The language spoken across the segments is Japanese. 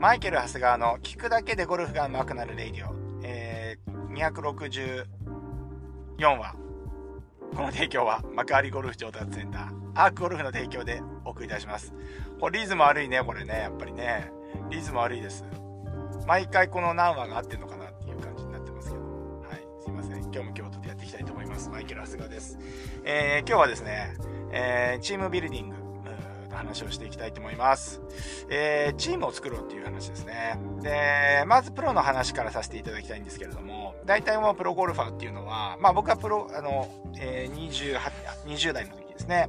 マイケル・ハスガーの聞くだけでゴルフが上手くなるレイディオ、264話。この提供は幕張ゴルフ上達センターアークゴルフの提供でお送りいたします。リズム悪いねこれね、やっぱりねリズム悪いです。毎回この何話が合ってるのかなっていう感じになってますけど、はい、すいません。今日も京都でやっていきたいと思います。マイケル・ハスガーです。今日はですね、チームビルディングの話をしていきたいと思います。チームを作ろうっていう話ですね。で、まずプロの話からさせていただきたいんですけれども、大体もうプロゴルファーっていうのは、まあ僕は20代の時ですね、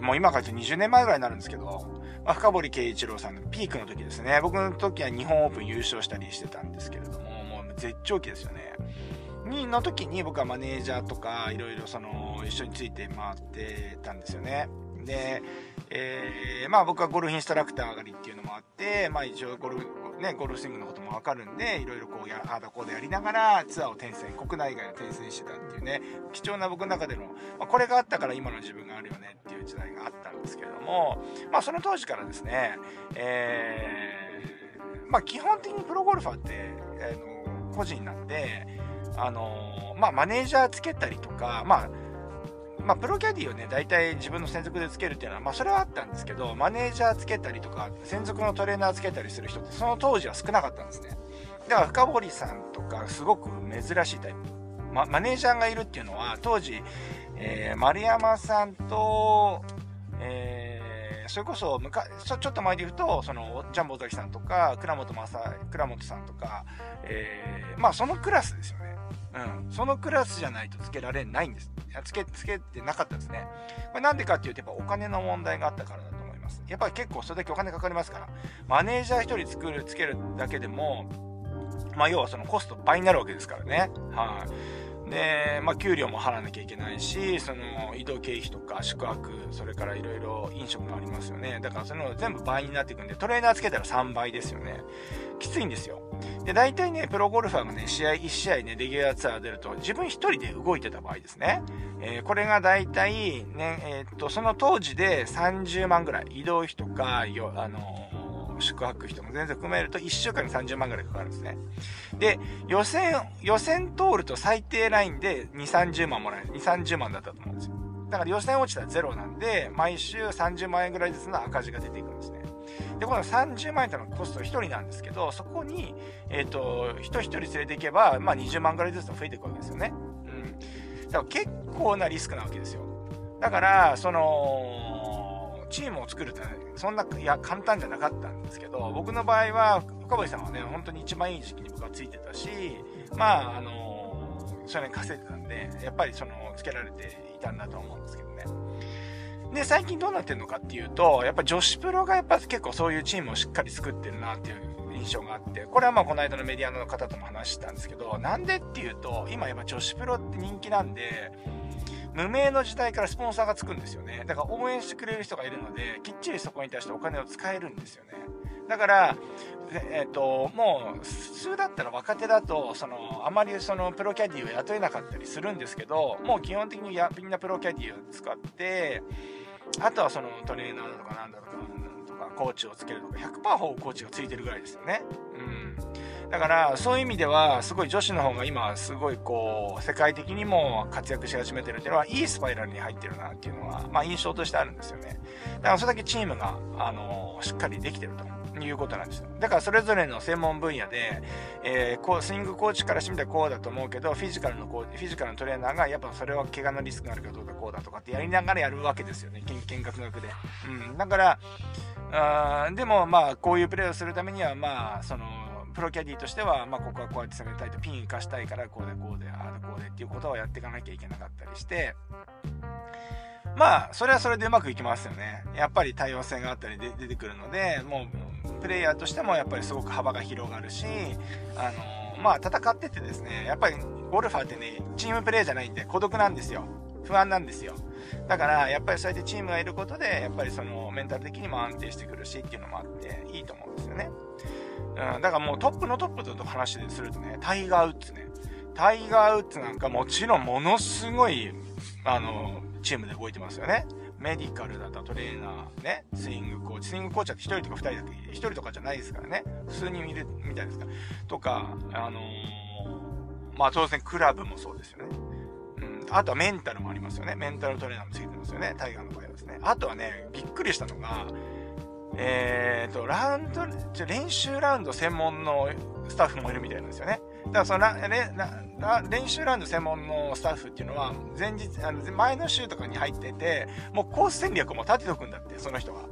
もう今から20年前ぐらいになるんですけど、まあ、深堀圭一郎さんのピークの時ですね。僕の時は日本オープン優勝したりしてたんですけれども、もう絶頂期ですよね。の時に僕はマネージャーとかいろいろその一緒について回ってたんですよね。で、まあ僕はゴルフインストラクター上がりっていうのもあって、まあ一応ゴルフスイングのことも分かるんで、いろいろこうああだこうでやりながらツアーを転戦、国内外を転戦してたっていうね、貴重な僕の中での、まあ、これがあったから今の自分があるよねっていう時代があったんですけれども、まあその当時からですね、まあ基本的にプロゴルファーって、個人なんで、まあマネージャーつけたりとか、まあプロキャディをね大体自分の専属でつけるっていうのは、まあそれはあったんですけど、マネージャーつけたりとか専属のトレーナーつけたりする人ってその当時は少なかったんですね。だから深堀さんとかすごく珍しいタイプ、マネージャーがいるっていうのは当時、丸山さんと、それこそちょっと前で言うとそのジャンボ尾崎さんとか倉本さんとか、まあそのクラスですよね。うん、そのクラスじゃないとつけられないんです。つけてなかったですね。これなんでかっていうと、やっぱお金の問題があったからだと思います。やっぱり結構それだけお金かかりますから、マネージャー1人つけるだけでも、まあ要はそのコスト倍になるわけですからね。はい、で、まあ給料も払わなきゃいけないし、その移動経費とか宿泊、それからいろいろ飲食もありますよね。だからその全部倍になっていくんで、トレーナーつけたら3倍ですよね。きついんですよ。で、大体ね、プロゴルファーがね、1試合ね、レギュラーツアー出ると、自分1人で動いてた場合ですね。これが大体、ね、その当時で30万ぐらい、移動費とか、宿泊費とも全然含めると1週間に30万ぐらいかかるんですね。で、予選通ると最低ラインで2,30 万もらえる。2,30 万だったと思うんですよ。だから予選落ちたらゼロなんで、毎週30万円ぐらいずつの赤字が出ていくんですね。で、この30万円というのはコスト1人なんですけど、そこに、人1人連れていけば、まあ20万ぐらいずつ増えていくわけですよね。うん。だから結構なリスクなわけですよ。だから、チームを作るってそんな、いや簡単じゃなかったんですけど、僕の場合は深堀さんはね本当に一番いい時期に僕はついてたし、まあそれに稼いでたんで、やっぱりそのつけられていたんだと思うんですけどね。で、最近どうなってるのかっていうと、やっぱ女子プロがやっぱ結構そういうチームをしっかり作ってるなっていう印象があって、これはまあこの間のメディアの方とも話したんですけど、なんでっていうと、今やっぱ女子プロって人気なんで、無名の時代からスポンサーがつくんですよね。だから応援してくれる人がいるので、きっちりそこに対してお金を使えるんですよね。だから、もう普通だったら若手だとあまりそのプロキャディーを雇えなかったりするんですけど、もう基本的にみんなプロキャディーを使って、あとはそのトレーナーだとかなんだとかコーチをつけるとか 100% コーチがついてるぐらいですよね。うん、だからそういう意味ではすごい女子の方が今すごいこう世界的にも活躍し始めてるっていうのは、いいスパイラルに入ってるなっていうのは、まあ、印象としてあるんですよね。だからそれだけチームがしっかりできてるということなんですよ。だからそれぞれの専門分野で、スイングコーチからしてみたらこうだと思うけど、フィジカルのトレーナーがやっぱそれは怪我のリスクがあるかどうかこうだとかってやりながらやるわけですよね。見学で。うん、だからでもまあこういうプレーをするためには、まあそのプロキャディーとしては、まあここはこうやって攻めたいと、ピン生かしたいからこうでこうでああでこうでっていうことをやっていかなきゃいけなかったりして、まあそれはそれでうまくいきますよね。やっぱり多様性があったりで出てくるので、もうプレイヤーとしてもやっぱりすごく幅が広がるし、まあ戦っててですね、やっぱりゴルファーってね、チームプレーじゃないんで孤独なんですよ。不安なんですよ。だからやっぱりそうやってチームがいることで、やっぱりそのメンタル的にも安定してくるしっていうのもあっていいと思うんですよね。うん、だからもうトップのトップと話でするとね、タイガー・ウッズなんかもちろんものすごいチームで動いてますよね。メディカルだったらトレーナーね、スイングコーチ、スイングコーチは1人とか2人だけ、1人とかじゃないですからね、普通に見るみたいですからとか、まあ当然クラブもそうですよね、うん、あとはメンタルもありますよね、メンタルトレーナーもついてますよね、タイガーの場合はですね。あとはね、びっくりしたのが練習ラウンド専門のスタッフもいるみたいなんですよね。だから練習ラウンド専門のスタッフっていうのは前の週とかに入ってて、もうコース戦略をもう立てとくんだって、その人は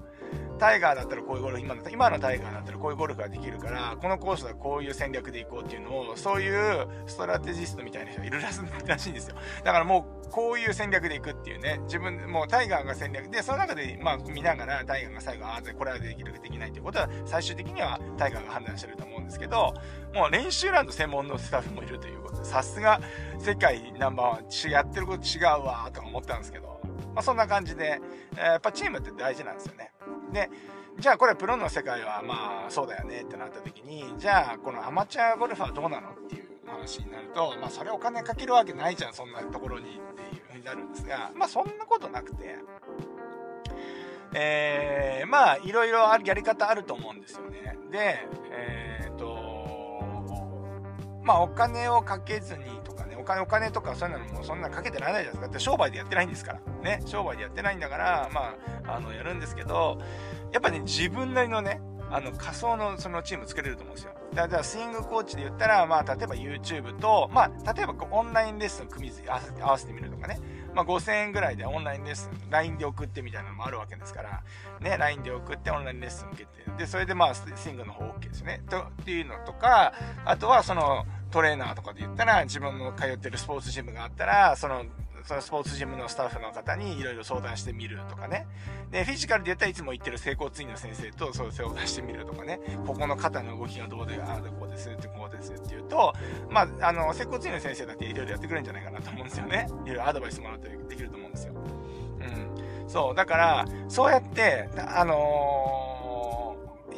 タイガーだったらこういうゴルフ、今のタイガーだったらこういうゴルフができるから、このコースはこういう戦略でいこうっていうのを、そういうストラテジストみたいな人がいるらしいんですよ。だからもうこういう戦略でいくっていうね、自分もうタイガーが戦略で、その中でまあ見ながらタイガーが最後これはできるできないということは最終的にはタイガーが判断してると思うんですけど、もう練習ラウンド専門のスタッフもいるということで、さすが世界ナンバーワン、やってること違うわとか思ったんですけど、まあ、そんな感じでやっぱチームって大事なんですよね。でじゃあこれプロの世界はまあそうだよねってなった時に、じゃあこのアマチュアゴルファーどうなのっていう話になると、まあそれお金かけるわけないじゃんそんなところにっていうふうになるんですが、まあそんなことなくて、まあいろいろやり方あると思うんですよね。でまあお金をかけずにとかね、お金とかそういうのもそんなかけてられないじゃないですか。商売でやってないんですからね、商売でやってないんだからまあやるんですけど、やっぱね自分なりのね仮想のそのチーム作れると思うんですよ。だからスイングコーチで言ったら、まあ例えば YouTube と、まあ例えばオンラインレッスン組み合わせてみるとかね、まあ5000円ぐらいでオンラインレッスン LINE で送ってみたいなのもあるわけですからね、 LINE で送ってオンラインレッスン受けて、でそれでまあスイングの方 OK ですよねとっていうのとか、あとはそのトレーナーとかで言ったら、自分の通ってるスポーツジムがあったらそのスポーツジムのスタッフの方にいろいろ相談してみるとかね。でフィジカルで言ったらいつも行ってる整骨院の先生とそう相談してみるとかね、ここの肩の動きがどうでああこうですってこうですっていうと、まあ整骨院の先生だっていろいろやってくれるんじゃないかなと思うんですよね。いろいろアドバイスもらってできると思うんですよ。うん、そうだからそうやって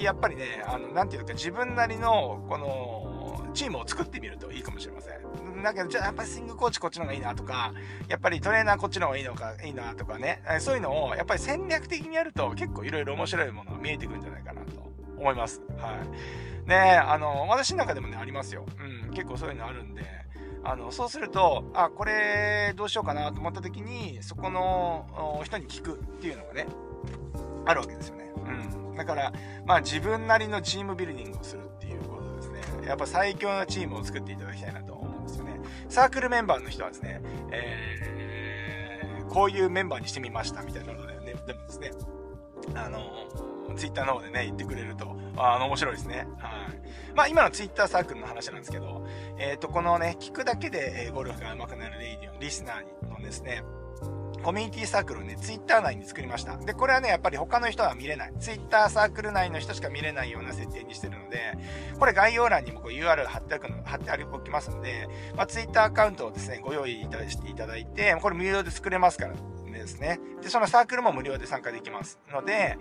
やっぱりねなんていうか自分なりのこのチームを作ってみるといいかもしれません。だけどじゃあやっぱりスイングコーチこっちの方がいいなとか、やっぱりトレーナーこっちの方がいいなとかね、そういうのをやっぱり戦略的にやると結構いろいろ面白いものが見えてくるんじゃないかなと思います。はい。ね私の中でもねありますよ。うん、結構そういうのあるんで、そうするとこれどうしようかなと思った時にそこの人に聞くっていうのがねあるわけですよね。うん、だからまあ自分なりのチームビルディングをするっていうこと、やっぱ最強のチームを作っていただきたいなと思うんですよね。サークルメンバーの人はですね、こういうメンバーにしてみましたみたいなので、ね、でもですねツイッターの方でね言ってくれると面白いですね。はい。まあ今のツイッターサークルの話なんですけど、このね聞くだけでゴルフが上手くなるレイディオンリスナーのですねコミュニティサークルをね、ツイッター内に作りました。で、これはね、やっぱり他の人は見れない。ツイッターサークル内の人しか見れないような設定にしてるので、これ概要欄にもこう URL 貼っておきますので、まあ、ツイッターアカウントをですね、ご用意していただいて、これ無料で作れますからですね。で、そのサークルも無料で参加できますので、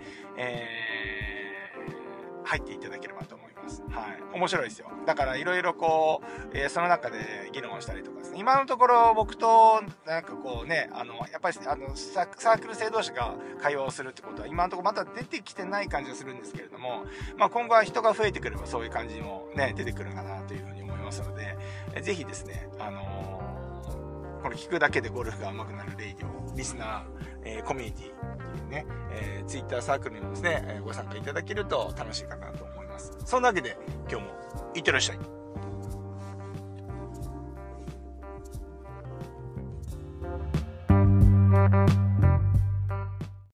入っていただければと思います。はい、面白いですよ。だからいろいろこう、その中で議論をしたりとかですね。今のところ僕となんかこうねやっぱりサークル生同士が会話をするってことは今のところまだ出てきてない感じがするんですけれども、まあ、今後は人が増えてくればそういう感じもね出てくるかなというふうに思いますので、ぜひですねこれ聞くだけでゴルフが上手くなるレイディオリスナー、コミュニティっていうね、ツイッターサークルにもですね、ご参加いただけると楽しいかなと思います。そんなわけで今日もいってらっしゃい。